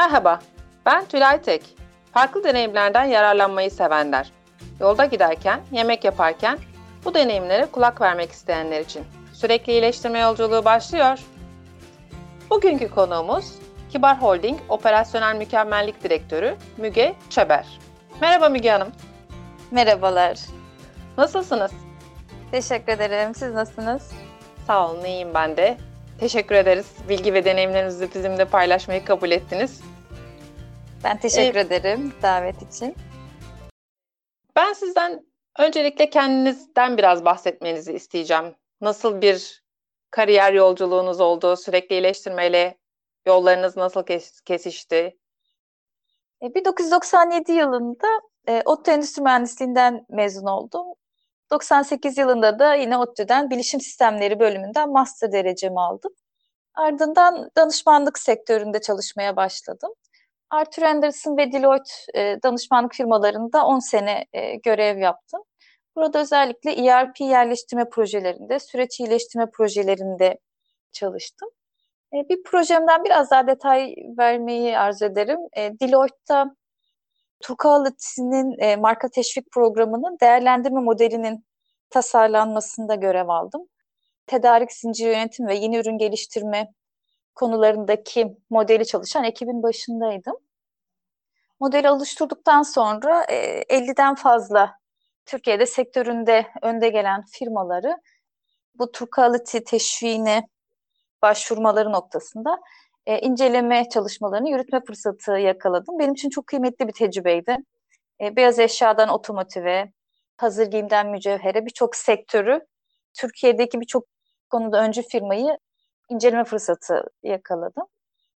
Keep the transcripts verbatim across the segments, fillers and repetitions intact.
Merhaba, ben Tülay Tek. Farklı deneyimlerden yararlanmayı sevenler. Yolda giderken, yemek yaparken bu deneyimlere kulak vermek isteyenler için sürekli iyileştirme yolculuğu başlıyor. Bugünkü konuğumuz Kibar Holding Operasyonel Mükemmellik Direktörü Müge Çeber. Merhaba Müge Hanım. Merhabalar. Nasılsınız? Teşekkür ederim. Siz nasılsınız? Sağ olun, iyiyim ben de. Teşekkür ederiz. Bilgi ve deneyimlerinizi bizimle paylaşmayı kabul ettiniz. Ben teşekkür ee, ederim davet için. Ben sizden öncelikle kendinizden biraz bahsetmenizi isteyeceğim. Nasıl bir kariyer yolculuğunuz oldu? Sürekli iyileştirmeyle yollarınız nasıl kesişti? bin dokuz yüz doksan yedi yılında e, ODTÜ Endüstri Mühendisliğinden mezun oldum. doksan sekiz yılında da yine ODTÜ'den Bilişim Sistemleri bölümünden master derecemi aldım. Ardından danışmanlık sektöründe çalışmaya başladım. Arthur Andersen ve Deloitte e, danışmanlık firmalarında on sene e, görev yaptım. Burada özellikle E R P yerleştirme projelerinde, süreç iyileştirme projelerinde çalıştım. E, bir projemden biraz daha detay vermeyi arzu ederim. E, Deloitte'da Turquality'nin e, marka teşvik programının değerlendirme modelinin tasarlanmasında görev aldım. Tedarik zinciri yönetim ve yeni ürün geliştirme konularındaki modeli çalışan ekibin başındaydım. Modeli oluşturduktan sonra e, elliden fazla Türkiye'de sektöründe önde gelen firmaları bu Turquality teşviğine başvurmaları noktasında e, inceleme çalışmalarını yürütme fırsatı yakaladım. Benim için çok kıymetli bir tecrübeydi. E, beyaz eşyadan otomotive, hazır giyimden mücevhere birçok sektörü, Türkiye'deki birçok konuda öncü firmayı inceleme fırsatı yakaladım.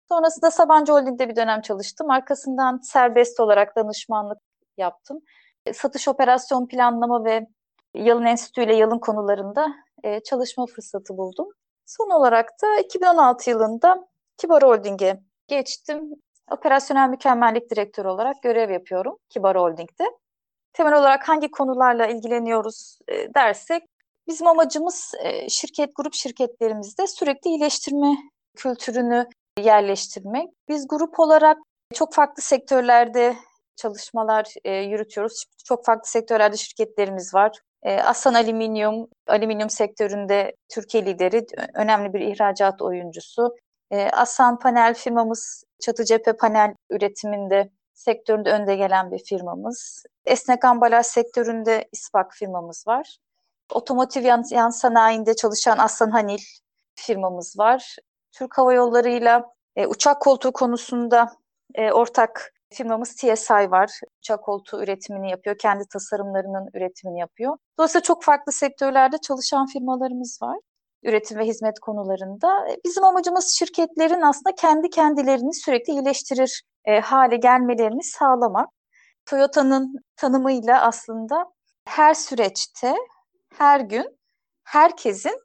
Sonrasında Sabancı Holding'de bir dönem çalıştım. Arkasından serbest olarak danışmanlık yaptım. Satış operasyon planlama ve yalın enstitü ile yalın konularında çalışma fırsatı buldum. Son olarak da iki bin on altı yılında Kibar Holding'e geçtim. Operasyonel Mükemmellik Direktörü olarak görev yapıyorum Kibar Holding'de. Temel olarak hangi konularla ilgileniyoruz dersek, bizim amacımız şirket grup şirketlerimizde sürekli iyileştirme kültürünü yerleştirmek. Biz grup olarak çok farklı sektörlerde çalışmalar yürütüyoruz. Çok farklı sektörlerde şirketlerimiz var. Asan Alüminyum, alüminyum sektöründe Türkiye lideri, önemli bir ihracat oyuncusu. Asan Panel firmamız, çatı cephe panel üretiminde sektöründe önde gelen bir firmamız. Esnek ambalaj sektöründe İspak firmamız var. Otomotiv yan, yan sanayinde çalışan Aslan Hanil firmamız var. Türk Hava Yolları'yla e, uçak koltuğu konusunda e, ortak firmamız T S I var. Uçak koltuğu üretimini yapıyor, kendi tasarımlarının üretimini yapıyor. Dolayısıyla çok farklı sektörlerde çalışan firmalarımız var. Üretim ve hizmet konularında. Bizim amacımız şirketlerin aslında kendi kendilerini sürekli iyileştirir e, hale gelmelerini sağlamak. Toyota'nın tanımıyla aslında her süreçte, her gün herkesin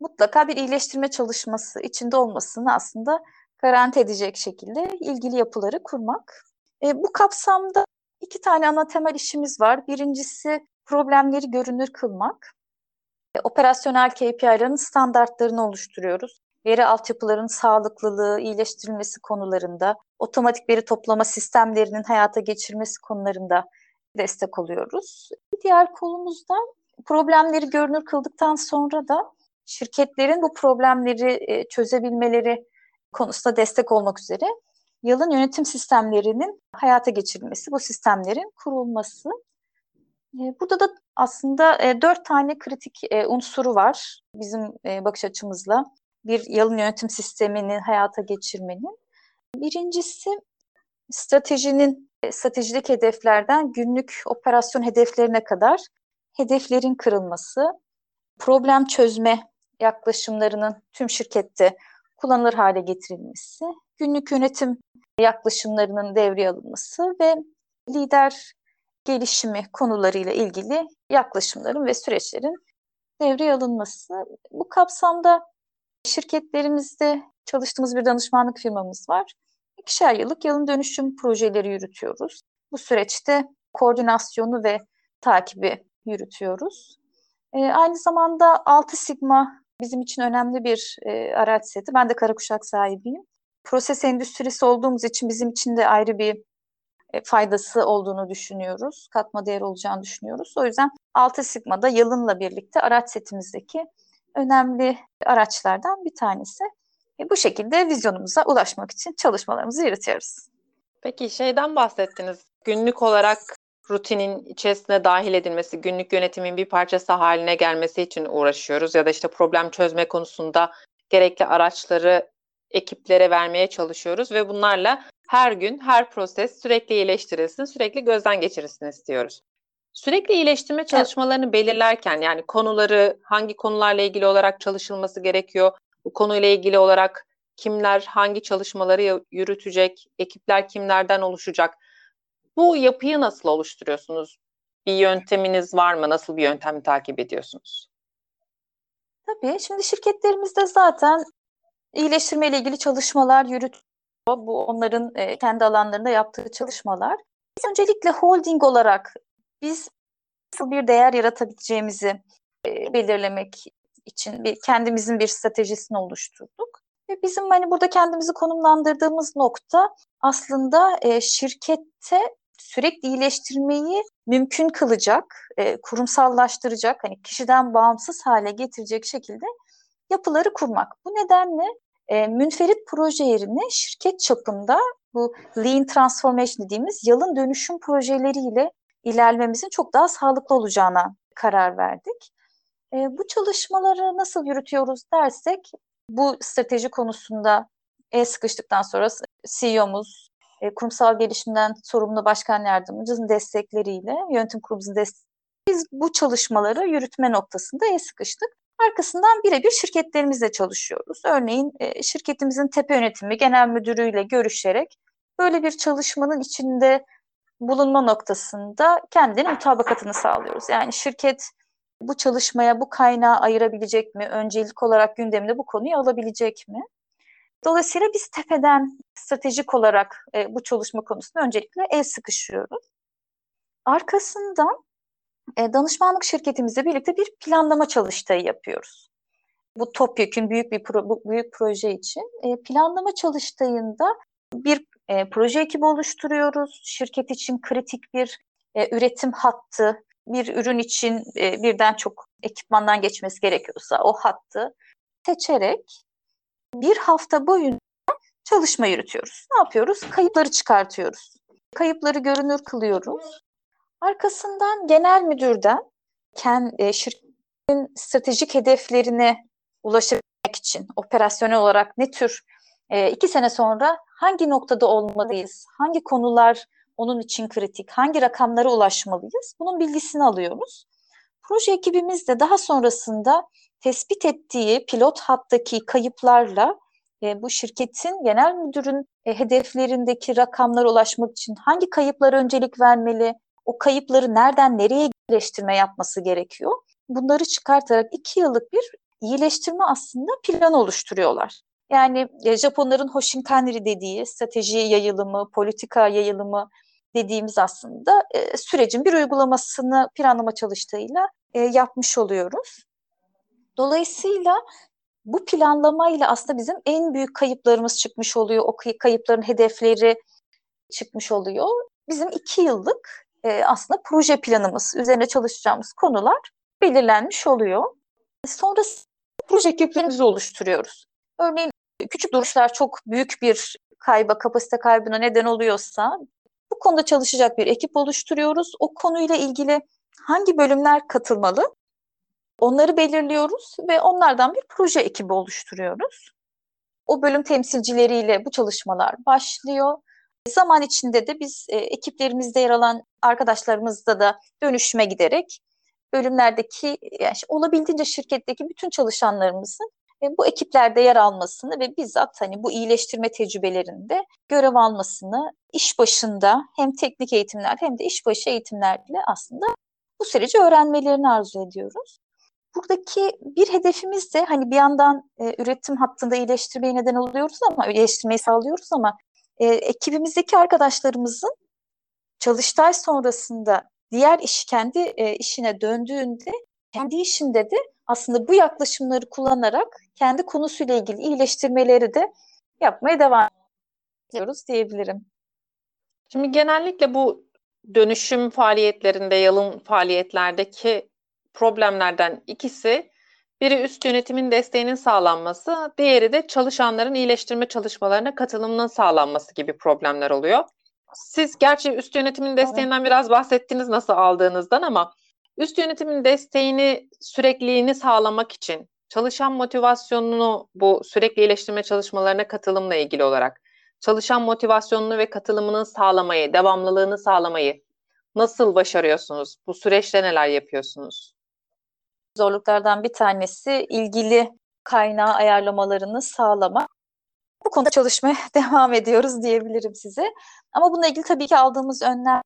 mutlaka bir iyileştirme çalışması içinde olmasını aslında garanti edecek şekilde ilgili yapıları kurmak. E, bu kapsamda iki tane ana temel işimiz var. Birincisi problemleri görünür kılmak. E, operasyonel K P I'lerin standartlarını oluşturuyoruz. Veri altyapıların sağlıklılığı, iyileştirilmesi konularında, otomatik veri toplama sistemlerinin hayata geçirilmesi konularında destek oluyoruz. Bir diğer kolumuz da problemleri görünür kıldıktan sonra da şirketlerin bu problemleri çözebilmeleri konusunda destek olmak üzere yalın yönetim sistemlerinin hayata geçirilmesi, bu sistemlerin kurulması. Burada da aslında dört tane kritik unsuru var bizim bakış açımızla bir yalın yönetim sistemini hayata geçirmenin. Birincisi stratejinin, stratejik hedeflerden günlük operasyon hedeflerine kadar hedeflerin kırılması, problem çözme yaklaşımlarının tüm şirkette kullanılır hale getirilmesi, günlük yönetim yaklaşımlarının devreye alınması ve lider gelişimi konularıyla ilgili yaklaşımların ve süreçlerin devreye alınması. Bu kapsamda şirketlerimizde çalıştığımız bir danışmanlık firmamız var. İkişer yıllık yalın dönüşüm projeleri yürütüyoruz. Bu süreçte koordinasyonu ve takibi yürütüyoruz. E, aynı zamanda Altı Sigma bizim için önemli bir e, araç seti. Ben de karakuşak sahibiyim. proses endüstrisi olduğumuz için bizim için de ayrı bir faydası olduğunu düşünüyoruz. Katma değer olacağını düşünüyoruz. O yüzden Altı Sigma'da yalınla birlikte araç setimizdeki önemli araçlardan bir tanesi. E bu şekilde vizyonumuza ulaşmak için çalışmalarımızı yürütüyoruz. Peki şeyden bahsettiniz. Günlük olarak rutinin içerisine dahil edilmesi, günlük yönetimin bir parçası haline gelmesi için uğraşıyoruz. Ya da işte problem çözme konusunda gerekli araçları ekiplere vermeye çalışıyoruz ve bunlarla her gün, her proses sürekli iyileştirilsin, sürekli gözden geçirilsin istiyoruz. Sürekli iyileştirme çalışmalarını belirlerken, yani konuları, hangi konularla ilgili olarak çalışılması gerekiyor, bu konuyla ilgili olarak kimler, hangi çalışmaları yürütecek, ekipler kimlerden oluşacak, bu yapıyı nasıl oluşturuyorsunuz? Bir yönteminiz var mı? Nasıl bir yöntemi takip ediyorsunuz? Tabii, şimdi şirketlerimizde zaten iyileştirme ile ilgili çalışmalar yürütüyor. Bu onların kendi alanlarında yaptığı çalışmalar. Biz öncelikle holding olarak biz nasıl bir değer yaratabileceğimizi belirlemek için bir, kendimizin bir stratejisini oluşturduk. Ve bizim hani burada kendimizi konumlandırdığımız nokta aslında şirkette sürekli iyileştirmeyi mümkün kılacak, kurumsallaştıracak, hani kişiden bağımsız hale getirecek şekilde yapıları kurmak. Bu nedenle E, münferit proje yerine şirket çapında bu Lean Transformation dediğimiz yalın dönüşüm projeleriyle ilerlememizin çok daha sağlıklı olacağına karar verdik. E, bu çalışmaları nasıl yürütüyoruz dersek, bu strateji konusunda el sıkıştıktan sonra C E O'muz, e, kurumsal gelişimden sorumlu başkan yardımcımızın destekleriyle, yönetim kurulumuzun destekleriyle biz bu çalışmaları yürütme noktasında el sıkıştık. Arkasından birebir şirketlerimizle çalışıyoruz. Örneğin şirketimizin tepe yönetimi genel müdürüyle görüşerek böyle bir çalışmanın içinde bulunma noktasında kendine mutabakatını sağlıyoruz. Yani şirket bu çalışmaya bu kaynağı ayırabilecek mi? Öncelik olarak gündemine bu konuyu alabilecek mi? Dolayısıyla biz tepeden stratejik olarak bu çalışma konusunda öncelikle el sıkışıyoruz. Arkasından danışmanlık şirketimizle birlikte bir planlama çalıştığı yapıyoruz. Bu topyekün büyük bir pro, bu büyük proje için planlama çalıştığında bir proje ekibi oluşturuyoruz. Şirket için kritik bir üretim hattı, bir ürün için birden çok ekipmandan geçmesi gerekiyorsa o hattı seçerek bir hafta boyunca çalışma yürütüyoruz. Ne yapıyoruz? Kayıpları çıkartıyoruz. Kayıpları görünür kılıyoruz. Arkasından genel müdürden şirketin stratejik hedeflerine ulaşabilmek için operasyonel olarak ne tür iki sene sonra hangi noktada olmalıyız, hangi konular onun için kritik, hangi rakamlara ulaşmalıyız bunun bilgisini alıyoruz. Proje ekibimiz de daha sonrasında tespit ettiği pilot hattaki kayıplarla bu şirketin genel müdürün hedeflerindeki rakamlara ulaşmak için hangi kayıplara öncelik vermeli, o kayıpları nereden nereye iyileştirme yapması gerekiyor. Bunları çıkartarak iki yıllık bir iyileştirme aslında planı oluşturuyorlar. Yani Japonların Hoshin Kanri dediği strateji yayılımı, politika yayılımı dediğimiz aslında e, sürecin bir uygulamasını planlama çalıştığıyla e, yapmış oluyoruz. Dolayısıyla bu planlamayla aslında bizim en büyük kayıplarımız çıkmış oluyor. O kayıpların hedefleri çıkmış oluyor. Bizim iki yıllık aslında proje planımız, üzerine çalışacağımız konular belirlenmiş oluyor. Sonra proje ekiplerimizi oluşturuyoruz. Örneğin küçük duruşlar çok büyük bir kayba, kapasite kaybına neden oluyorsa bu konuda çalışacak bir ekip oluşturuyoruz. O konuyla ilgili hangi bölümler katılmalı? Onları belirliyoruz ve onlardan bir proje ekibi oluşturuyoruz. O bölüm temsilcileriyle bu çalışmalar başlıyor. Zaman içinde de biz e, ekiplerimizde yer alan arkadaşlarımızla da dönüşüme giderek bölümlerdeki yani olabildiğince şirketteki bütün çalışanlarımızın e, bu ekiplerde yer almasını ve bizzat hani bu iyileştirme tecrübelerinde görev almasını iş başında hem teknik eğitimler hem de iş başı eğitimlerle aslında bu süreci öğrenmelerini arzu ediyoruz. Buradaki bir hedefimiz de hani bir yandan e, üretim hattında iyileştirmeye neden oluyoruz ama iyileştirmeyi sağlıyoruz ama E, ekibimizdeki arkadaşlarımızın çalıştay sonrasında diğer iş kendi e, işine döndüğünde kendi işinde de aslında bu yaklaşımları kullanarak kendi konusuyla ilgili iyileştirmeleri de yapmaya devam ediyoruz diyebilirim. Şimdi genellikle bu dönüşüm faaliyetlerinde, yalın faaliyetlerdeki problemlerden ikisi, biri üst yönetimin desteğinin sağlanması, diğeri de çalışanların iyileştirme çalışmalarına katılımının sağlanması gibi problemler oluyor. Siz gerçi üst yönetimin desteğinden biraz bahsettiniz nasıl aldığınızdan, ama üst yönetimin desteğini, sürekliliğini sağlamak için çalışan motivasyonunu, bu sürekli iyileştirme çalışmalarına katılımla ilgili olarak çalışan motivasyonunu ve katılımını sağlamayı, devamlılığını sağlamayı nasıl başarıyorsunuz? Bu süreçte neler yapıyorsunuz? Zorluklardan bir tanesi ilgili kaynağı ayarlamalarını sağlamak. Bu konuda çalışmaya devam ediyoruz diyebilirim size. Ama bununla ilgili tabii ki aldığımız önlem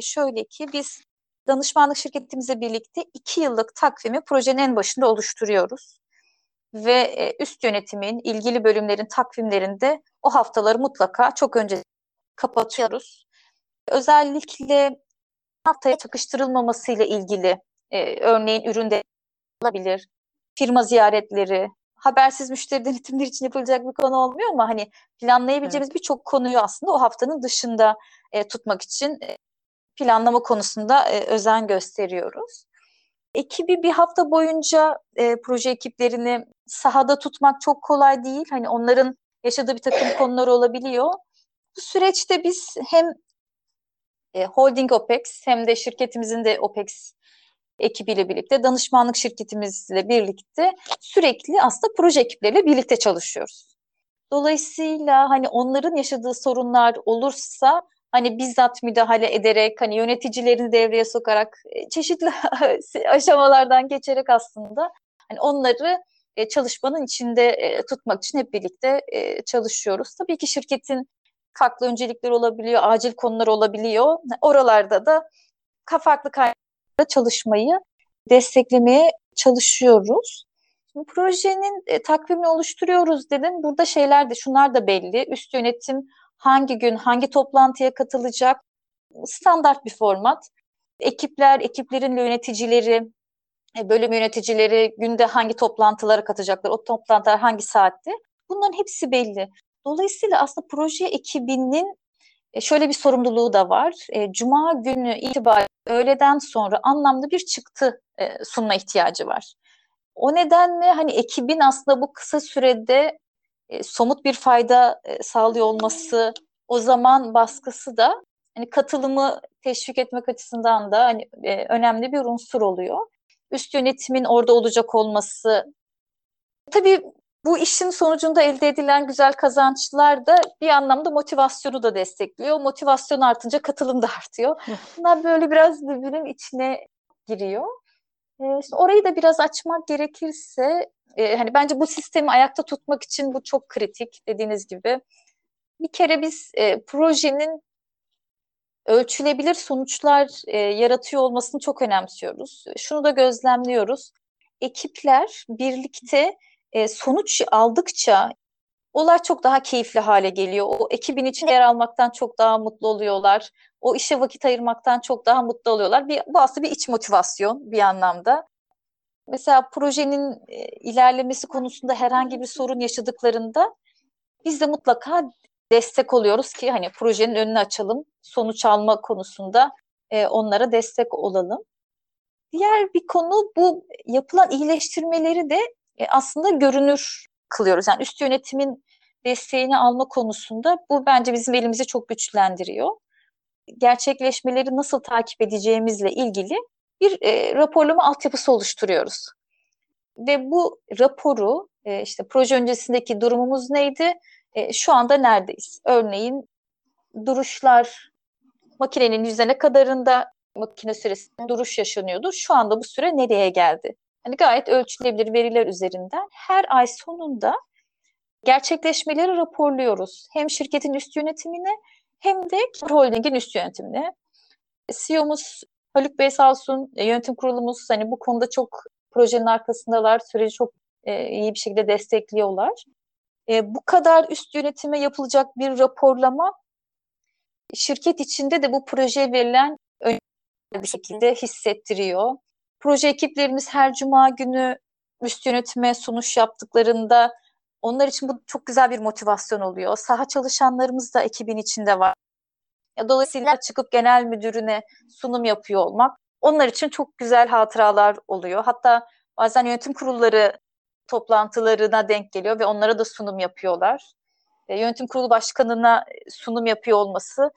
şöyle ki, biz danışmanlık şirketimizle birlikte iki yıllık takvimi projenin en başında oluşturuyoruz. Ve üst yönetimin, ilgili bölümlerin takvimlerinde o haftaları mutlaka çok önce kapatıyoruz. Özellikle haftaya çakıştırılmamasıyla ilgili, e, örneğin üründe olabilir, firma ziyaretleri, habersiz müşteri denetimleri için yapılacak bir konu olmuyor ama hani planlayabileceğimiz evet. birçok konuyu aslında o haftanın dışında e, tutmak için e, planlama konusunda e, özen gösteriyoruz. Ekibi bir hafta boyunca e, proje ekiplerini sahada tutmak çok kolay değil. Hani onların yaşadığı bir takım konular olabiliyor. Bu süreçte biz hem e, Holding OPEX hem de şirketimizin de OPEX ekibiyle birlikte, danışmanlık şirketimizle birlikte sürekli aslında proje ekipleriyle birlikte çalışıyoruz. Dolayısıyla hani onların yaşadığı sorunlar olursa hani bizzat müdahale ederek, hani yöneticilerini devreye sokarak, çeşitli aşamalardan geçerek aslında hani onları çalışmanın içinde tutmak için hep birlikte çalışıyoruz. Tabii ki şirketin farklı öncelikleri olabiliyor, acil konular olabiliyor. Oralarda da farklı kaynaklarla çalışmayı desteklemeye çalışıyoruz. Şimdi projenin takvimini oluşturuyoruz dedin. Burada şeyler de, şunlar da belli. Üst yönetim hangi gün, hangi toplantıya katılacak? Standart bir format. Ekipler, ekiplerin yöneticileri, bölüm yöneticileri günde hangi toplantılara katılacaklar, o toplantılar hangi saatte? Bunların hepsi belli. Dolayısıyla aslında proje ekibinin şöyle bir sorumluluğu da var. Cuma günü itibariyle öğleden sonra anlamlı bir çıktı sunma ihtiyacı var. O nedenle hani ekibin aslında bu kısa sürede E, somut bir fayda e, sağlıyor olması, o zaman baskısı da hani katılımı teşvik etmek açısından da hani e, önemli bir unsur oluyor. Üst yönetimin orada olacak olması. Tabii bu işin sonucunda elde edilen güzel kazançlar da bir anlamda motivasyonu da destekliyor. Motivasyon artınca katılım da artıyor. Bunlar böyle biraz birbirinin içine giriyor. E, şimdi orayı da biraz açmak gerekirse, Ee, hani bence bu sistemi ayakta tutmak için bu çok kritik, dediğiniz gibi. Bir kere biz e, projenin ölçülebilir sonuçlar e, yaratıyor olmasını çok önemsiyoruz. Şunu da gözlemliyoruz. Ekipler birlikte e, sonuç aldıkça olay çok daha keyifli hale geliyor. O ekibin içinde yer almaktan çok daha mutlu oluyorlar. O işe vakit ayırmaktan çok daha mutlu oluyorlar. Bir, bu aslında bir iç motivasyon bir anlamda. Mesela projenin ilerlemesi konusunda herhangi bir sorun yaşadıklarında biz de mutlaka destek oluyoruz ki hani projenin önünü açalım, sonuç alma konusunda onlara destek olalım. Diğer bir konu, bu yapılan iyileştirmeleri de aslında görünür kılıyoruz. Yani üst yönetimin desteğini alma konusunda bu bence bizim elimizi çok güçlendiriyor. Gerçekleşmeleri nasıl takip edeceğimizle ilgili bir e, raporlama altyapısı oluşturuyoruz. Ve bu raporu e, işte proje öncesindeki durumumuz neydi, e, şu anda neredeyiz? Örneğin duruşlar, makinenin yüzüne kadarında makine süresinde duruş yaşanıyordu. Şu anda bu süre nereye geldi? Hani gayet ölçülebilir veriler üzerinden her ay sonunda gerçekleşmeleri raporluyoruz. Hem şirketin üst yönetimine hem de Kibar Holding'in üst yönetimine. C E O'muz Haluk Bey sağ olsun, yönetim kurulumuz hani bu konuda çok projenin arkasındalar, süreci çok e, iyi bir şekilde destekliyorlar. E, bu kadar üst yönetime yapılacak bir raporlama, şirket içinde de bu projeye verilen önemli bir şekilde hissettiriyor. Proje ekiplerimiz her cuma günü üst yönetime sunuş yaptıklarında Onlar için bu çok güzel bir motivasyon oluyor. Saha çalışanlarımız da ekibin içinde var. Dolayısıyla çıkıp genel müdürüne sunum yapıyor olmak onlar için çok güzel hatıralar oluyor. Hatta bazen yönetim kurulları toplantılarına denk geliyor ve onlara da sunum yapıyorlar. E, yönetim kurulu başkanına sunum yapıyor olması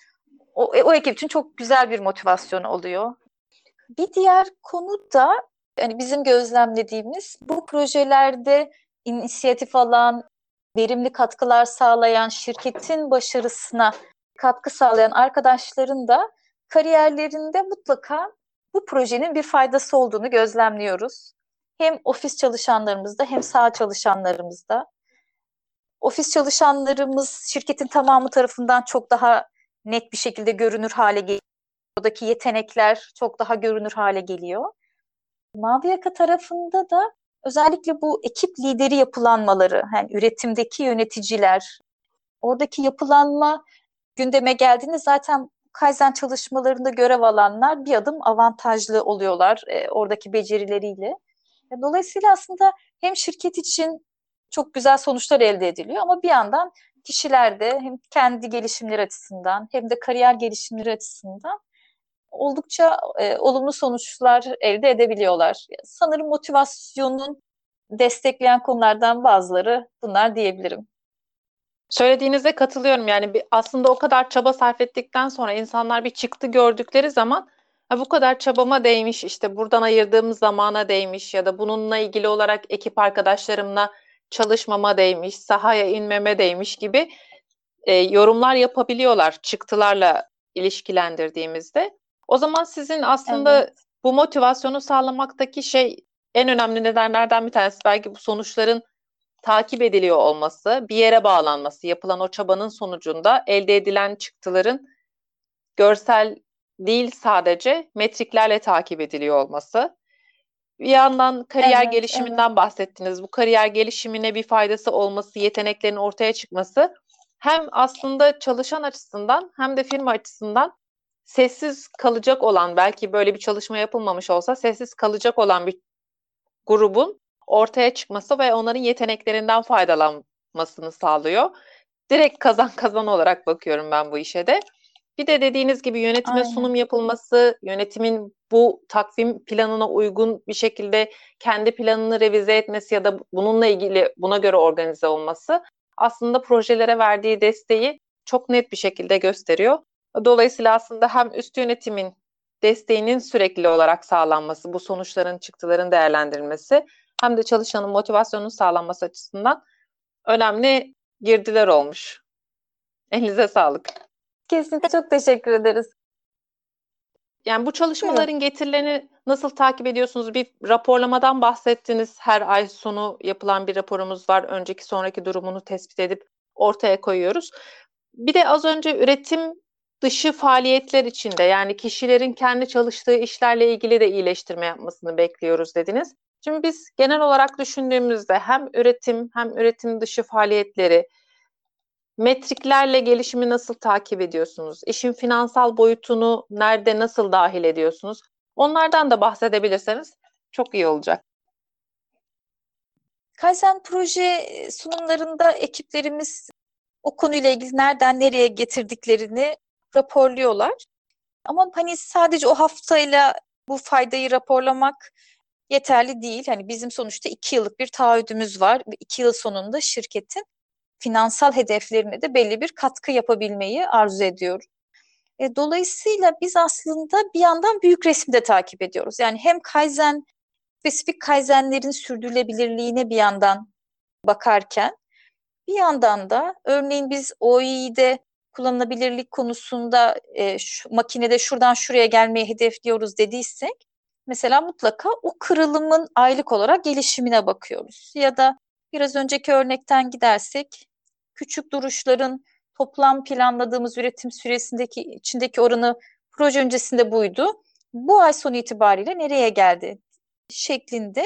o, o ekip için çok güzel bir motivasyon oluyor. Bir diğer konu da yani bizim gözlemlediğimiz bu projelerde inisiyatif alan, verimli katkılar sağlayan, şirketin başarısına katkı sağlayan arkadaşların da kariyerlerinde mutlaka bu projenin bir faydası olduğunu gözlemliyoruz. Hem ofis çalışanlarımızda hem saha çalışanlarımızda. Ofis çalışanlarımız şirketin tamamı tarafından çok daha net bir şekilde görünür hale geliyor. Oradaki yetenekler çok daha görünür hale geliyor. Mavi yaka tarafında da özellikle bu ekip lideri yapılanmaları, yani üretimdeki yöneticiler, oradaki yapılanma gündeme geldiğinde zaten Kaizen çalışmalarında görev alanlar bir adım avantajlı oluyorlar e, oradaki becerileriyle. Dolayısıyla aslında hem şirket için çok güzel sonuçlar elde ediliyor ama bir yandan kişiler de hem kendi gelişimleri açısından hem de kariyer gelişimleri açısından oldukça e, olumlu sonuçlar elde edebiliyorlar. Sanırım motivasyonun destekleyen konulardan bazıları bunlar diyebilirim. Söylediğinize katılıyorum. Yani bir, aslında o kadar çaba sarf ettikten sonra insanlar bir çıktı gördükleri zaman ha, bu kadar çabama değmiş, işte buradan ayırdığım zamana değmiş ya da bununla ilgili olarak ekip arkadaşlarımla çalışmama değmiş, sahaya inmeme değmiş gibi e, yorumlar yapabiliyorlar çıktılarla ilişkilendirdiğimizde. O zaman sizin aslında evet, bu motivasyonu sağlamaktaki şey en önemli nedenlerden bir tanesi belki bu sonuçların takip ediliyor olması, bir yere bağlanması, yapılan o çabanın sonucunda elde edilen çıktıların görsel değil sadece metriklerle takip ediliyor olması. Bir yandan kariyer evet, gelişiminden evet. bahsettiniz. Bu kariyer gelişimine bir faydası olması, yeteneklerin ortaya çıkması hem aslında çalışan açısından hem de firma açısından sessiz kalacak olan, belki böyle bir çalışma yapılmamış olsa sessiz kalacak olan bir grubun ortaya çıkması ve onların yeteneklerinden faydalanmasını sağlıyor. Direkt kazan kazan olarak bakıyorum ben bu işe de. Bir de dediğiniz gibi yönetime Aynen. sunum yapılması, yönetimin bu takvim planına uygun bir şekilde kendi planını revize etmesi ya da bununla ilgili buna göre organize olması aslında projelere verdiği desteği çok net bir şekilde gösteriyor. Dolayısıyla aslında hem üst yönetimin desteğinin sürekli olarak sağlanması, bu sonuçların, çıktıların değerlendirilmesi hem de çalışanın motivasyonunun sağlanması açısından önemli girdiler olmuş. Elinize sağlık. Kesinlikle çok teşekkür ederiz. Yani bu çalışmaların evet. getirilerini nasıl takip ediyorsunuz? Bir raporlamadan bahsettiniz. Her ay sonu yapılan bir raporumuz var. Önceki sonraki durumunu tespit edip ortaya koyuyoruz. Bir de az önce üretim dışı faaliyetler içinde yani kişilerin kendi çalıştığı işlerle ilgili de iyileştirme yapmasını bekliyoruz dediniz. Şimdi biz genel olarak düşündüğümüzde hem üretim hem üretim dışı faaliyetleri, metriklerle gelişimi nasıl takip ediyorsunuz? İşin finansal boyutunu nerede nasıl dahil ediyorsunuz? Onlardan da bahsedebilirseniz çok iyi olacak. Kaizen proje sunumlarında ekiplerimiz o konuyla ilgili nereden nereye getirdiklerini raporluyorlar. Ama hani sadece o haftayla bu faydayı raporlamak yeterli değil. Hani bizim sonuçta iki yıllık bir taahhüdümüz var. İki yıl sonunda şirketin finansal hedeflerine de belli bir katkı yapabilmeyi arzu ediyor. E, dolayısıyla biz aslında bir yandan büyük resmi de takip ediyoruz. Yani hem Kaizen, spesifik Kaizenlerin sürdürülebilirliğine bir yandan bakarken, bir yandan da örneğin biz O E E'de kullanılabilirlik konusunda e, şu, makinede şuradan şuraya gelmeyi hedefliyoruz dediysek, mesela mutlaka o kırılımın aylık olarak gelişimine bakıyoruz. Ya da biraz önceki örnekten gidersek, küçük duruşların toplam planladığımız üretim süresindeki içindeki oranı proje öncesinde buydu. Bu ay sonu itibariyle nereye geldi şeklinde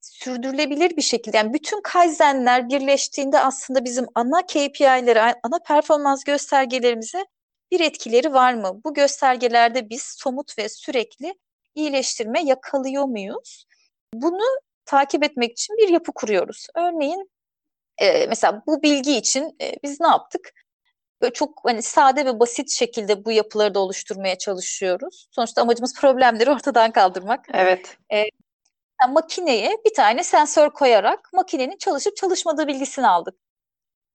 sürdürülebilir bir şekilde. Yani bütün Kaizenler birleştiğinde aslında bizim ana K P I'lere, ana performans göstergelerimize bir etkileri var mı? Bu göstergelerde biz somut ve sürekli iyileştirme yakalıyor muyuz? Bunu takip etmek için bir yapı kuruyoruz. Örneğin e, mesela bu bilgi için e, biz ne yaptık? Böyle çok hani sade ve basit şekilde bu yapıları da oluşturmaya çalışıyoruz. Sonuçta amacımız problemleri ortadan kaldırmak. Evet. E, yani makineye bir tane sensör koyarak makinenin çalışıp çalışmadığı bilgisini aldık.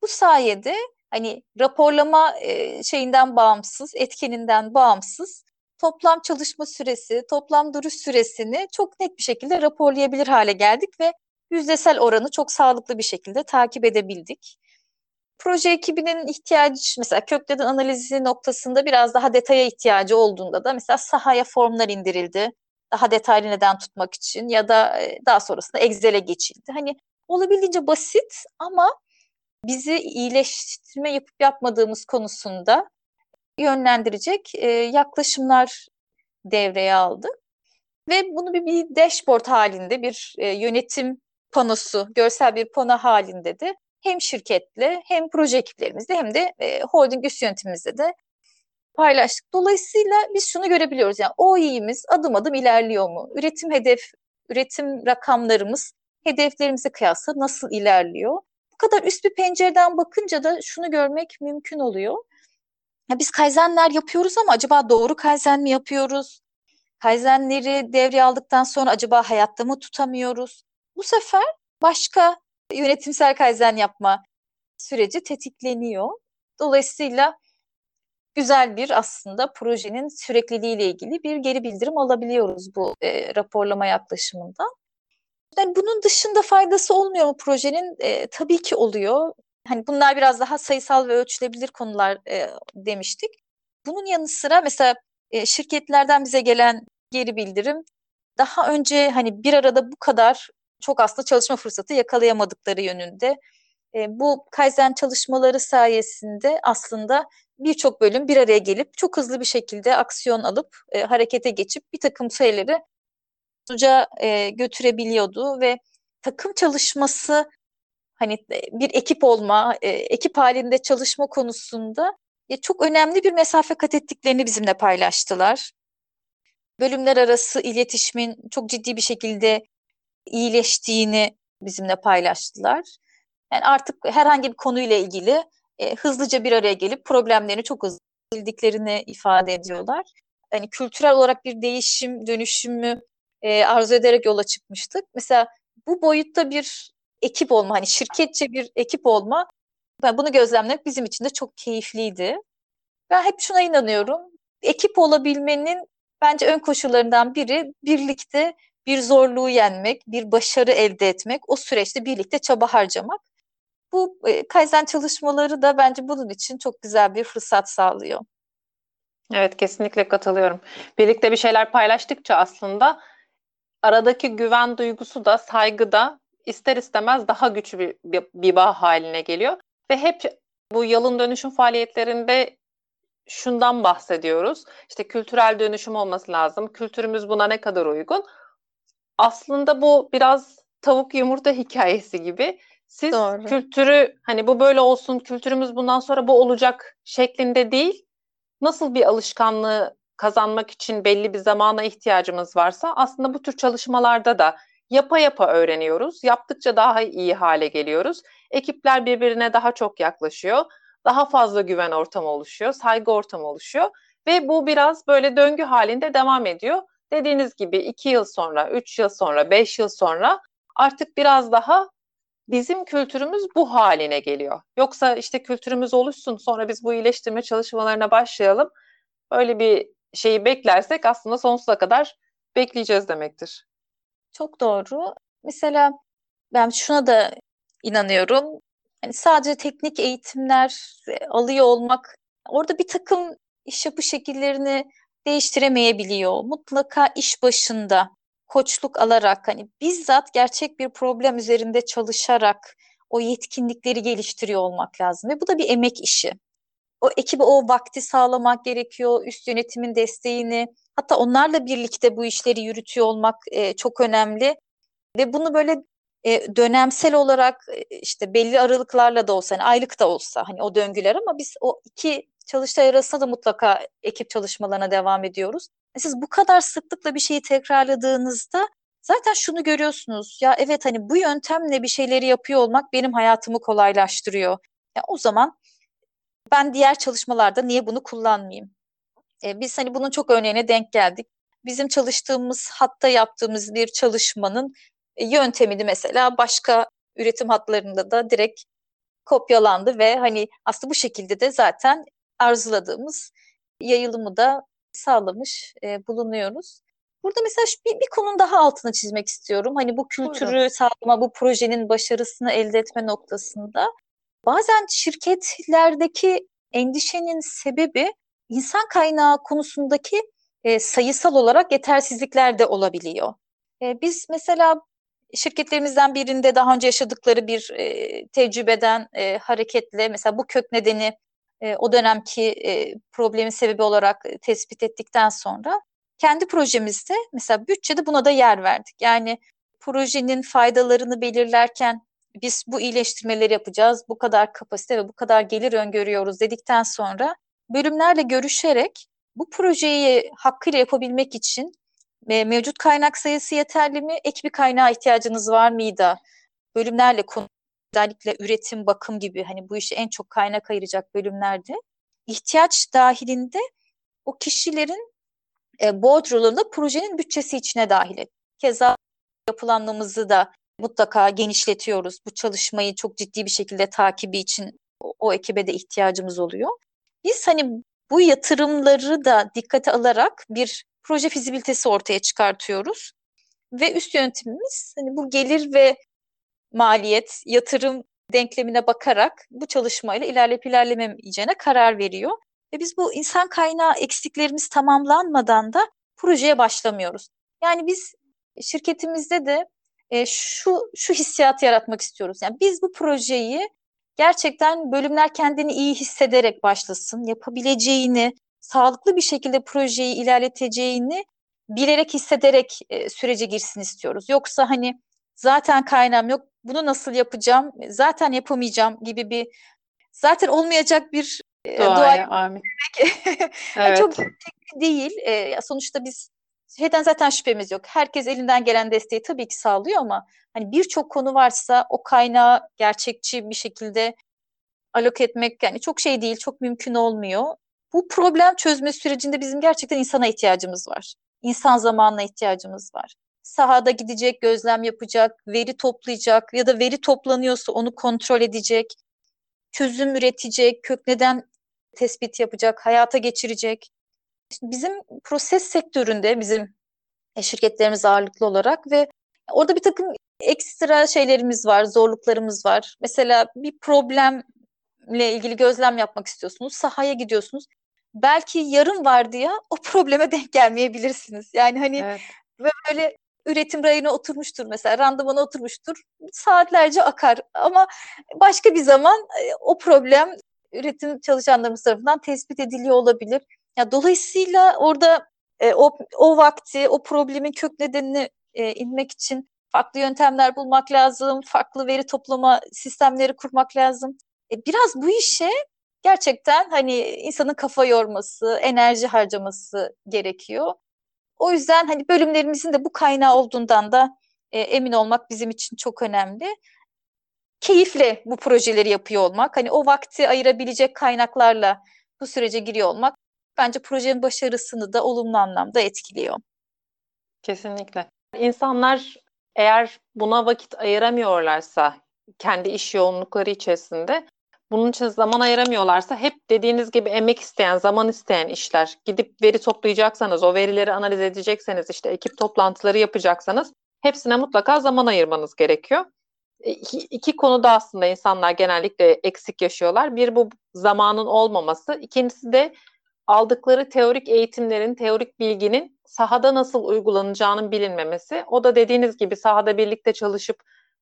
Bu sayede hani raporlama e, şeyinden bağımsız, etkeninden bağımsız toplam çalışma süresi, toplam duruş süresini çok net bir şekilde raporlayabilir hale geldik ve yüzdesel oranı çok sağlıklı bir şekilde takip edebildik. Proje ekibinin ihtiyacı, mesela kökleden analizi noktasında biraz daha detaya ihtiyacı olduğunda da mesela sahaya formlar indirildi. Daha detaylı neden tutmak için ya da daha sonrasında Excel'e geçildi. Hani olabildiğince basit ama bizi iyileştirme yapıp yapmadığımız konusunda yönlendirecek e, yaklaşımlar devreye aldı. Ve bunu bir, bir dashboard halinde, bir e, yönetim panosu, görsel bir pano halinde de hem şirketle hem proje ekiplerimizle hem de e, holding üst yönetimimizle de paylaştık. Dolayısıyla biz şunu görebiliyoruz. Yani O E E'miz adım adım ilerliyor mu? Üretim hedef, üretim rakamlarımız hedeflerimize kıyasla nasıl ilerliyor? Bu kadar üst bir pencereden bakınca da şunu görmek mümkün oluyor. Ya biz Kaizenler yapıyoruz ama acaba doğru Kaizen mi yapıyoruz? Kaizenleri devreye aldıktan sonra acaba hayatta mı tutamıyoruz? Bu sefer başka yönetimsel Kaizen yapma süreci tetikleniyor. Dolayısıyla güzel bir aslında projenin sürekliliğiyle ilgili bir geri bildirim alabiliyoruz bu e, raporlama yaklaşımından. Yani bunun dışında faydası olmuyor mu projenin? E, tabii ki oluyor. Hani bunlar biraz daha sayısal ve ölçülebilir konular e, demiştik. Bunun yanı sıra mesela e, şirketlerden bize gelen geri bildirim daha önce hani bir arada bu kadar çok aslında çalışma fırsatı yakalayamadıkları yönünde. E, bu Kaizen çalışmaları sayesinde aslında birçok bölüm bir araya gelip çok hızlı bir şekilde aksiyon alıp e, harekete geçip bir takım şeyleri sonuca e, götürebiliyordu ve takım çalışması hani bir ekip olma, e, ekip halinde çalışma konusunda ya çok önemli bir mesafe kat ettiklerini bizimle paylaştılar. Bölümler arası iletişimin çok ciddi bir şekilde iyileştiğini bizimle paylaştılar. Yani artık herhangi bir konuyla ilgili e, hızlıca bir araya gelip problemlerini çok hızlı bildiklerini ifade ediyorlar. Yani kültürel olarak bir değişim, dönüşümü e, arzu ederek yola çıkmıştık. Mesela bu boyutta bir ekip olma, hani şirketçe bir ekip olma, yani bunu gözlemlemek bizim için de çok keyifliydi. Ben hep şuna inanıyorum, ekip olabilmenin bence ön koşullarından biri birlikte bir zorluğu yenmek, bir başarı elde etmek, o süreçte birlikte çaba harcamak. Bu e, Kaizen çalışmaları da bence bunun için çok güzel bir fırsat sağlıyor. Evet, kesinlikle katılıyorum. Birlikte bir şeyler paylaştıkça aslında aradaki güven duygusu da, saygı da ister istemez daha güçlü bir, bir, bir bağ haline geliyor. Ve hep bu yalın dönüşüm faaliyetlerinde şundan bahsediyoruz. İşte kültürel dönüşüm olması lazım. Kültürümüz buna ne kadar uygun? Aslında bu biraz tavuk yumurta hikayesi gibi. Siz Doğru. kültürü hani bu böyle olsun, kültürümüz bundan sonra bu olacak şeklinde değil. Nasıl bir alışkanlığı kazanmak için belli bir zamana ihtiyacımız varsa aslında bu tür çalışmalarda da yapa yapa öğreniyoruz. Yaptıkça daha iyi hale geliyoruz. Ekipler birbirine daha çok yaklaşıyor. Daha fazla güven ortamı oluşuyor, saygı ortamı oluşuyor. Ve bu biraz böyle döngü halinde devam ediyor. Dediğiniz gibi iki yıl sonra, üç yıl sonra, beş yıl sonra artık biraz daha bizim kültürümüz bu haline geliyor. Yoksa işte kültürümüz oluşsun, sonra biz bu iyileştirme çalışmalarına başlayalım. Öyle bir şeyi beklersek aslında sonsuza kadar bekleyeceğiz demektir. Çok doğru. Mesela ben şuna da inanıyorum. Yani sadece teknik eğitimler alıyor olmak, orada bir takım iş yapı şekillerini değiştiremeyebiliyor. Mutlaka iş başında koçluk alarak, hani bizzat gerçek bir problem üzerinde çalışarak o yetkinlikleri geliştiriyor olmak lazım. Ve bu da bir emek işi. O ekibe o vakti sağlamak gerekiyor, üst yönetimin desteğini. Hatta onlarla birlikte bu işleri yürütüyor olmak e, çok önemli ve bunu böyle e, dönemsel olarak e, işte belli aralıklarla da olsa, yani aylık da olsa hani o döngüler, ama biz o iki çalıştay arasında da mutlaka ekip çalışmalarına devam ediyoruz. Siz bu kadar sıklıkla bir şeyi tekrarladığınızda Zaten şunu görüyorsunuz ya, evet hani bu yöntemle bir şeyleri yapıyor olmak benim hayatımı kolaylaştırıyor. Ya o zaman ben diğer çalışmalarda niye bunu kullanmayayım? E, biz hani bunun çok örneğine denk geldik. Bizim çalıştığımız hatta yaptığımız bir çalışmanın yöntemini mesela başka üretim hatlarında da direkt kopyalandı ve hani aslında bu şekilde de zaten arzuladığımız yayılımı da sağlamış e, bulunuyoruz. Burada mesela bir, bir konunun daha altını çizmek istiyorum. Hani bu kültürü Buyurun. sağlama, bu projenin başarısını elde etme noktasında bazen şirketlerdeki endişenin sebebi insan kaynağı konusundaki e, sayısal olarak yetersizlikler de olabiliyor. E, biz mesela şirketlerimizden birinde daha önce yaşadıkları bir e, tecrübeden e, hareketle mesela bu kök nedeni e, o dönemki e, problemin sebebi olarak tespit ettikten sonra kendi projemizde mesela bütçede buna da yer verdik. Yani projenin faydalarını belirlerken biz bu iyileştirmeleri yapacağız, bu kadar kapasite ve bu kadar gelir öngörüyoruz dedikten sonra bölümlerle görüşerek bu projeyi hakkıyla yapabilmek için mevcut kaynak sayısı yeterli mi, ek bir kaynağa ihtiyacınız var mıydı? Bölümlerle konu, özellikle üretim, bakım gibi hani bu işe en çok kaynak ayıracak bölümlerde ihtiyaç dahilinde o kişilerin e, boardroom'u projenin bütçesi içine dahil et. Keza yapılanmamızı da mutlaka genişletiyoruz. Bu çalışmayı çok ciddi bir şekilde takibi için o, o ekibe de ihtiyacımız oluyor. Biz hani bu yatırımları da dikkate alarak bir proje fizibilitesi ortaya çıkartıyoruz ve üst yönetimimiz hani bu gelir ve maliyet yatırım denklemine bakarak bu çalışmayla ilerleyip ilerlemeyeceğine karar veriyor. Ve biz bu insan kaynağı eksiklerimiz tamamlanmadan da projeye başlamıyoruz. Yani biz şirketimizde de e, şu şu hissiyatı yaratmak istiyoruz. Yani biz bu projeyi gerçekten bölümler kendini iyi hissederek başlasın, yapabileceğini, sağlıklı bir şekilde projeyi ilerleteceğini bilerek, hissederek e, sürece girsin istiyoruz. Yoksa hani zaten kaynağım yok, bunu nasıl yapacağım, zaten yapamayacağım gibi bir, zaten olmayacak bir e, duaya amin. Evet. Çok tek değil. E, sonuçta biz şeyden zaten şüphemiz yok. Herkes elinden gelen desteği tabii ki sağlıyor ama hani birçok konu varsa o kaynağı gerçekçi bir şekilde alok etmek yani çok şey değil, çok mümkün olmuyor. Bu problem çözme sürecinde bizim gerçekten insana ihtiyacımız var. İnsan zamanına ihtiyacımız var. Sahada gidecek, gözlem yapacak, veri toplayacak ya da veri toplanıyorsa onu kontrol edecek, çözüm üretecek, kök neden tespit yapacak, hayata geçirecek. Bizim proses sektöründe bizim şirketlerimiz ağırlıklı olarak ve orada bir takım ekstra şeylerimiz var, zorluklarımız var. Mesela bir problemle ilgili gözlem yapmak istiyorsunuz, sahaya gidiyorsunuz. Belki yarım var diye o probleme denk gelmeyebilirsiniz. Yani hani evet. Böyle üretim rayına oturmuştur mesela, randımana oturmuştur, saatlerce akar. Ama başka bir zaman o problem üretim çalışanlarımız tarafından tespit ediliyor olabilir. Ya dolayısıyla orada e, o, o vakti, o problemin kök nedenini e, inmek için farklı yöntemler bulmak lazım, farklı veri toplama sistemleri kurmak lazım. E, biraz bu işe gerçekten hani insanın kafa yorması, enerji harcaması gerekiyor. O yüzden hani bölümlerimizin de bu kaynağı olduğundan da e, emin olmak bizim için çok önemli. Keyifle bu projeleri yapıyor olmak, hani o vakti ayırabilecek kaynaklarla bu sürece giriyor olmak bence projenin başarısını da olumlu anlamda etkiliyor. Kesinlikle. İnsanlar eğer buna vakit ayıramıyorlarsa, kendi iş yoğunlukları içerisinde bunun için zaman ayıramıyorlarsa, hep dediğiniz gibi emek isteyen, zaman isteyen işler. Gidip veri toplayacaksanız, o verileri analiz edecekseniz, işte ekip toplantıları yapacaksanız hepsine mutlaka zaman ayırmanız gerekiyor. İki, iki konuda aslında insanlar genellikle eksik yaşıyorlar. Bir, bu zamanın olmaması. İkincisi de aldıkları teorik eğitimlerin, teorik bilginin sahada nasıl uygulanacağının bilinmemesi. O da dediğiniz gibi sahada birlikte çalışıp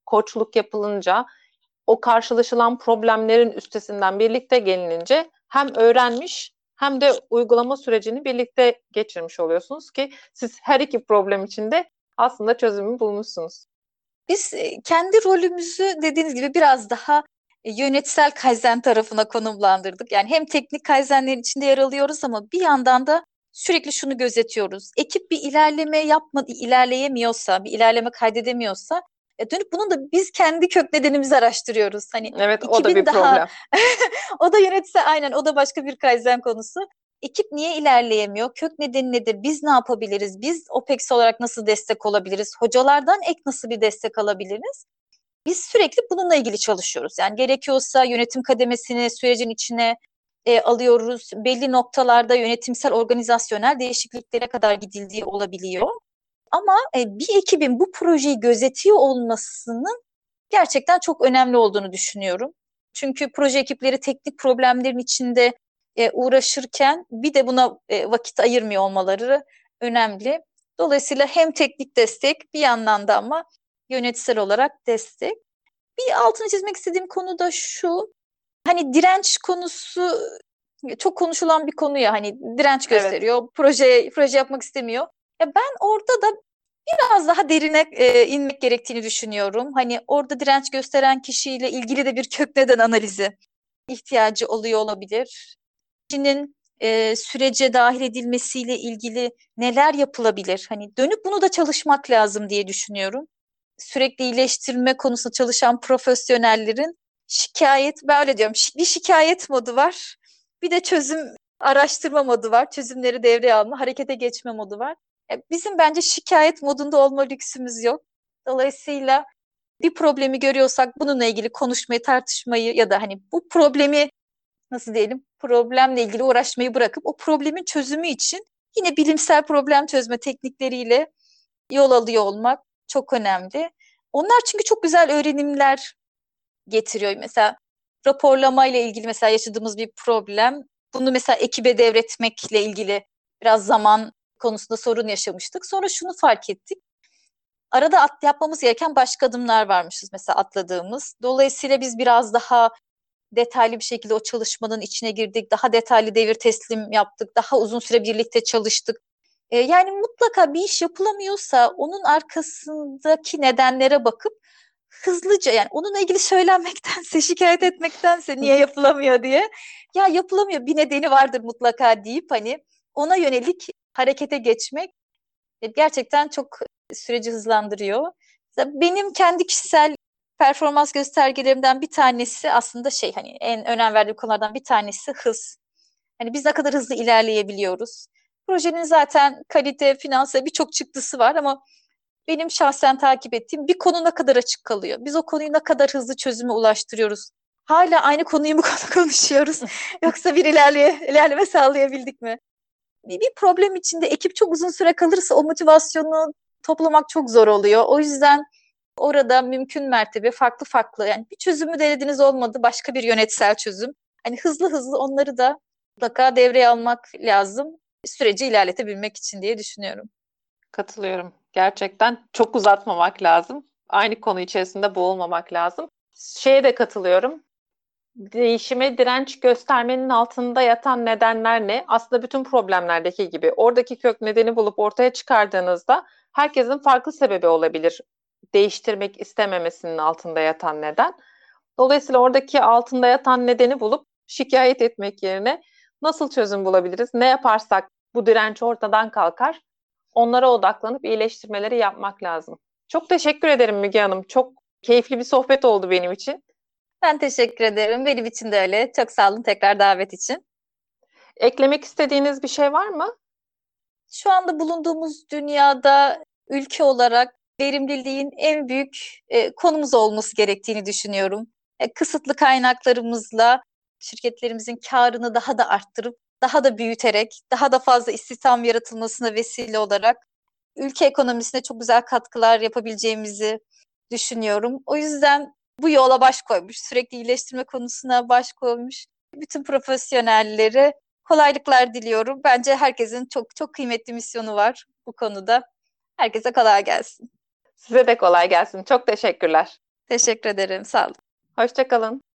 koçluk yapılınca, o karşılaşılan problemlerin üstesinden birlikte gelinince hem öğrenmiş hem de uygulama sürecini birlikte geçirmiş oluyorsunuz ki siz her iki problem için de aslında çözümü bulmuşsunuz. Biz kendi rolümüzü dediğiniz gibi biraz daha yönetsel Kaizen tarafına konumlandırdık. Yani hem teknik Kaizenlerin içinde yer alıyoruz ama bir yandan da sürekli şunu gözetiyoruz. Ekip bir ilerleme yapmadı, ilerleyemiyorsa, bir ilerleme kaydedemiyorsa e dönüp bunun da biz kendi kök nedenimizi araştırıyoruz. Hani evet, o da bir daha... problem. O da yönetse aynen, o da başka bir Kaizen konusu. Ekip niye ilerleyemiyor? Kök nedeni nedir? Biz ne yapabiliriz? Biz OPEX olarak nasıl destek olabiliriz? Hocalardan ek nasıl bir destek alabiliriz? Biz sürekli bununla ilgili çalışıyoruz. Yani gerekiyorsa yönetim kademesini sürecin içine e, alıyoruz. Belli noktalarda yönetimsel, organizasyonel değişikliklere kadar gidildiği olabiliyor. Ama e, bir ekibin bu projeyi gözetiyor olmasının gerçekten çok önemli olduğunu düşünüyorum. Çünkü proje ekipleri teknik problemlerin içinde e, uğraşırken bir de buna e, vakit ayırmıyor olmaları önemli. Dolayısıyla hem teknik destek bir yandan da ama yönetsel olarak destek. Bir altını çizmek istediğim konu da şu. Hani direnç konusu çok konuşulan bir konu ya, hani direnç gösteriyor. Evet. Proje proje yapmak istemiyor. Ya ben orada da biraz daha derine e, inmek gerektiğini düşünüyorum. Hani orada direnç gösteren kişiyle ilgili de bir kök neden analizi ihtiyacı oluyor olabilir. Kişinin e, sürece dahil edilmesiyle ilgili neler yapılabilir? Hani dönüp bunu da çalışmak lazım diye düşünüyorum. Sürekli iyileştirme konusunda çalışan profesyonellerin şikayet, ben öyle diyorum, bir şikayet modu var, bir de çözüm araştırma modu var, çözümleri devreye alma, harekete geçme modu var. Bizim bence şikayet modunda olma lüksümüz yok. Dolayısıyla bir problemi görüyorsak bununla ilgili konuşmayı, tartışmayı ya da hani bu problemi nasıl diyelim, problemle ilgili uğraşmayı bırakıp o problemin çözümü için yine bilimsel problem çözme teknikleriyle yol alıyor olmak çok önemli. Onlar çünkü çok güzel öğrenimler getiriyor. Mesela raporlamayla ilgili mesela yaşadığımız bir problem, bunu mesela ekibe devretmekle ilgili biraz zaman konusunda sorun yaşamıştık. Sonra şunu fark ettik. Arada at, yapmamız gereken başka adımlar varmışız mesela atladığımız. Dolayısıyla biz biraz daha detaylı bir şekilde o çalışmanın içine girdik. Daha detaylı devir teslim yaptık. Daha uzun süre birlikte çalıştık. Ee, yani mutlaka bir iş yapılamıyorsa onun arkasındaki nedenlere bakıp hızlıca, yani onunla ilgili söylenmektense, şikayet etmektense niye yapılamıyor diye, ya yapılamıyor bir nedeni vardır mutlaka deyip hani ona yönelik harekete geçmek gerçekten çok süreci hızlandırıyor. Benim kendi kişisel performans göstergelerimden bir tanesi aslında şey, hani en önem verdiğim konulardan bir tanesi hız. Hani biz ne kadar hızlı ilerleyebiliyoruz. Projenin zaten kalite, finans ve birçok çıktısı var ama benim şahsen takip ettiğim bir konu ne kadar açık kalıyor. Biz o konuyu ne kadar hızlı çözüme ulaştırıyoruz. Hala aynı konuyu mu konuşuyoruz? Yoksa bir ilerleye, ilerleme sağlayabildik mi? Bir problem içinde ekip çok uzun süre kalırsa o motivasyonu toplamak çok zor oluyor. O yüzden orada mümkün mertebe farklı farklı, yani bir çözümü denediniz olmadı, başka bir yönetsel çözüm. Hani hızlı hızlı onları da mutlaka devreye almak lazım süreci ilerletebilmek için diye düşünüyorum. Katılıyorum. Gerçekten çok uzatmamak lazım. Aynı konu içerisinde boğulmamak lazım. Şeye de katılıyorum. Değişime direnç göstermenin altında yatan nedenler ne? Aslında bütün problemlerdeki gibi oradaki kök nedeni bulup ortaya çıkardığınızda herkesin farklı sebebi olabilir. Değiştirmek istememesinin altında yatan neden. Dolayısıyla oradaki altında yatan nedeni bulup şikayet etmek yerine nasıl çözüm bulabiliriz? Ne yaparsak bu direnç ortadan kalkar. Onlara odaklanıp iyileştirmeleri yapmak lazım. Çok teşekkür ederim Müge Hanım. Çok keyifli bir sohbet oldu benim için. Ben teşekkür ederim. Benim için de öyle. Çok sağ olun tekrar davet için. Eklemek istediğiniz bir şey var mı? Şu anda bulunduğumuz dünyada ülke olarak verimliliğin en büyük e, konumuz olması gerektiğini düşünüyorum. E, kısıtlı kaynaklarımızla şirketlerimizin karını daha da arttırıp, daha da büyüterek, daha da fazla istihdam yaratılmasına vesile olarak ülke ekonomisine çok güzel katkılar yapabileceğimizi düşünüyorum. O yüzden bu yola baş koymuş, sürekli iyileştirme konusuna baş koymuş bütün profesyonellere kolaylıklar diliyorum. Bence herkesin çok çok kıymetli misyonu var bu konuda. Herkese kolay gelsin. Size de kolay gelsin. Çok teşekkürler. Teşekkür ederim. Sağ olun. Hoşça kalın.